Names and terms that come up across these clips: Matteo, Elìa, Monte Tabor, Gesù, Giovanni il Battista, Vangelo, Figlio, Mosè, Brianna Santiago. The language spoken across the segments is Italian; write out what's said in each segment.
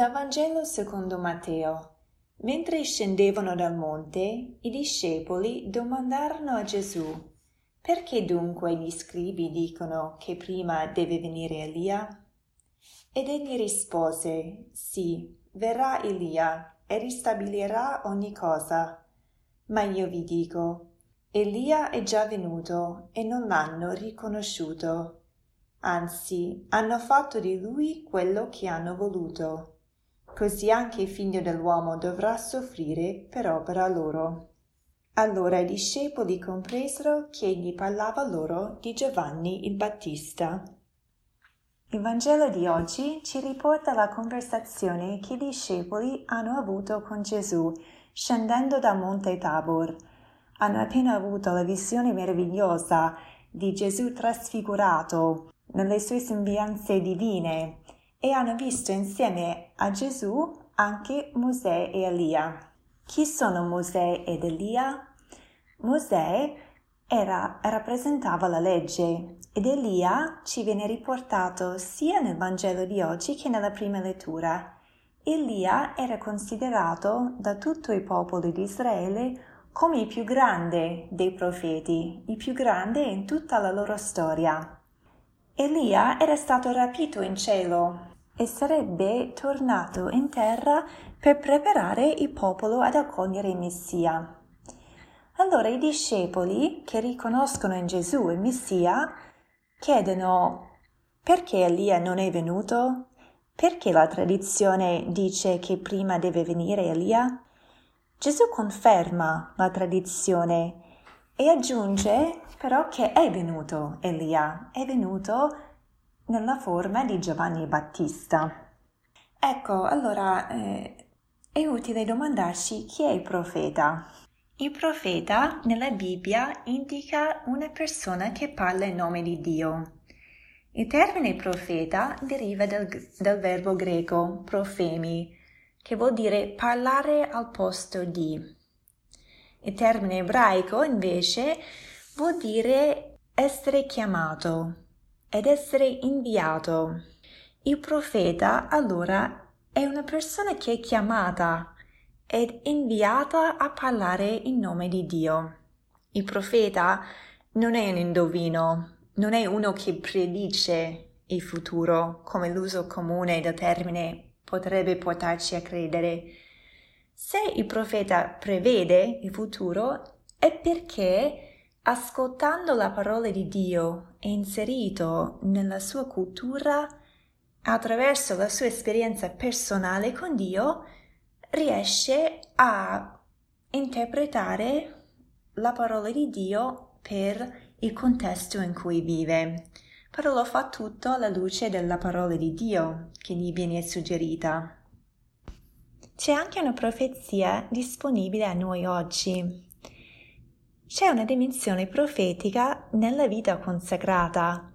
Dal Vangelo secondo Matteo. Mentre scendevano dal monte, i discepoli domandarono a Gesù: «Perché dunque gli scribi dicono che prima deve venire Elìa?» Ed egli rispose: «Sì, verrà Elìa e ristabilirà ogni cosa. Ma io vi dico, Elìa è già venuto e non l'hanno riconosciuto. Anzi, hanno fatto di lui quello che hanno voluto. Così anche il Figlio dell'uomo dovrà soffrire per opera loro». Allora i discepoli compresero che egli parlava loro di Giovanni il Battista. Il Vangelo di oggi ci riporta la conversazione che i discepoli hanno avuto con Gesù scendendo da Monte Tabor. Hanno appena avuto la visione meravigliosa di Gesù trasfigurato nelle sue sembianze divine e hanno visto insieme a Gesù anche Mosè e Elìa. Chi sono Mosè ed Elìa? Mosè rappresentava la legge ed Elìa ci viene riportato sia nel Vangelo di oggi che nella prima lettura. Elìa era considerato da tutto il popolo di Israele come il più grande dei profeti, il più grande in tutta la loro storia. Elìa era stato rapito in cielo e sarebbe tornato in terra per preparare il popolo ad accogliere il Messia. Allora i discepoli, che riconoscono in Gesù il Messia, chiedono: perché Elìa non è venuto? Perché la tradizione dice che prima deve venire Elìa? Gesù conferma la tradizione e aggiunge però che è venuto Elìa, è venuto nella forma di Giovanni il Battista. Ecco, allora è utile domandarci chi è il profeta. Il profeta nella Bibbia indica una persona che parla in nome di Dio. Il termine profeta deriva dal verbo greco profemi, che vuol dire parlare al posto di. Il termine ebraico invece vuol dire essere chiamato ed essere inviato. Il profeta allora è una persona che è chiamata ed inviata a parlare in nome di Dio. Il profeta non è un indovino, non è uno che predice il futuro, come l'uso comune del termine potrebbe portarci a credere. Se il profeta prevede il futuro è perché, ascoltando la parola di Dio e inserito nella sua cultura, attraverso la sua esperienza personale con Dio, riesce a interpretare la parola di Dio per il contesto in cui vive. Però lo fa tutto alla luce della parola di Dio che gli viene suggerita. C'è anche una profezia disponibile a noi oggi. C'è una dimensione profetica nella vita consacrata.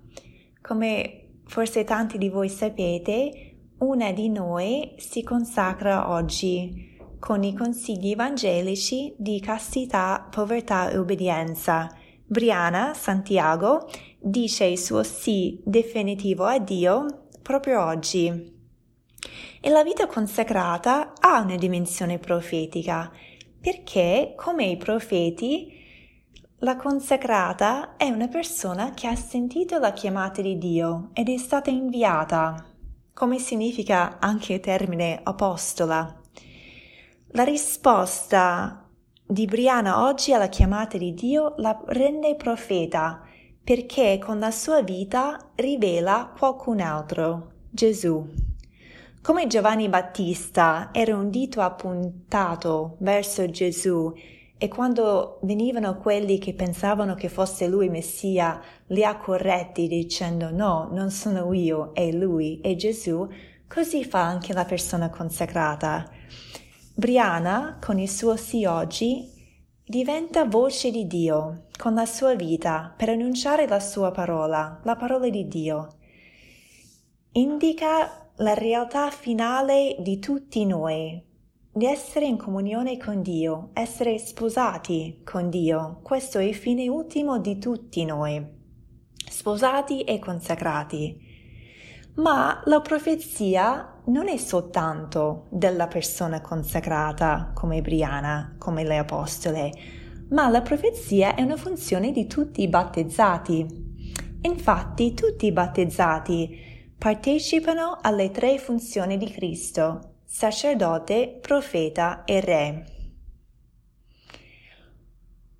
Come forse tanti di voi sapete, una di noi si consacra oggi con i consigli evangelici di castità, povertà e obbedienza. Brianna Santiago dice il suo sì definitivo a Dio proprio oggi. E la vita consacrata ha una dimensione profetica perché, come i profeti, la consacrata è una persona che ha sentito la chiamata di Dio ed è stata inviata, come significa anche il termine apostola. La risposta di Brianna oggi alla chiamata di Dio la rende profeta, perché con la sua vita rivela qualcun altro, Gesù. Come Giovanni Battista era un dito appuntato verso Gesù, e quando venivano quelli che pensavano che fosse lui Messia, li ha corretti dicendo: no, non sono io, è lui, è Gesù. Così fa anche la persona consacrata. Brianna, con il suo sì oggi, diventa voce di Dio con la sua vita per annunciare la sua parola, la parola di Dio. Indica la realtà finale di tutti noi, di essere in comunione con Dio, essere sposati con Dio. Questo è il fine ultimo di tutti noi, sposati e consacrati. Ma la profezia non è soltanto della persona consacrata come Brianna, come le apostole, ma la profezia è una funzione di tutti i battezzati. Infatti tutti i battezzati partecipano alle tre funzioni di Cristo: sacerdote, profeta e re.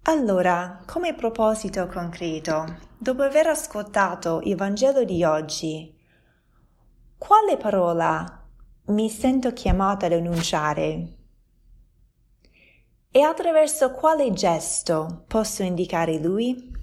Allora, come proposito concreto, dopo aver ascoltato il Vangelo di oggi, quale parola mi sento chiamata ad annunciare? E attraverso quale gesto posso indicare Lui?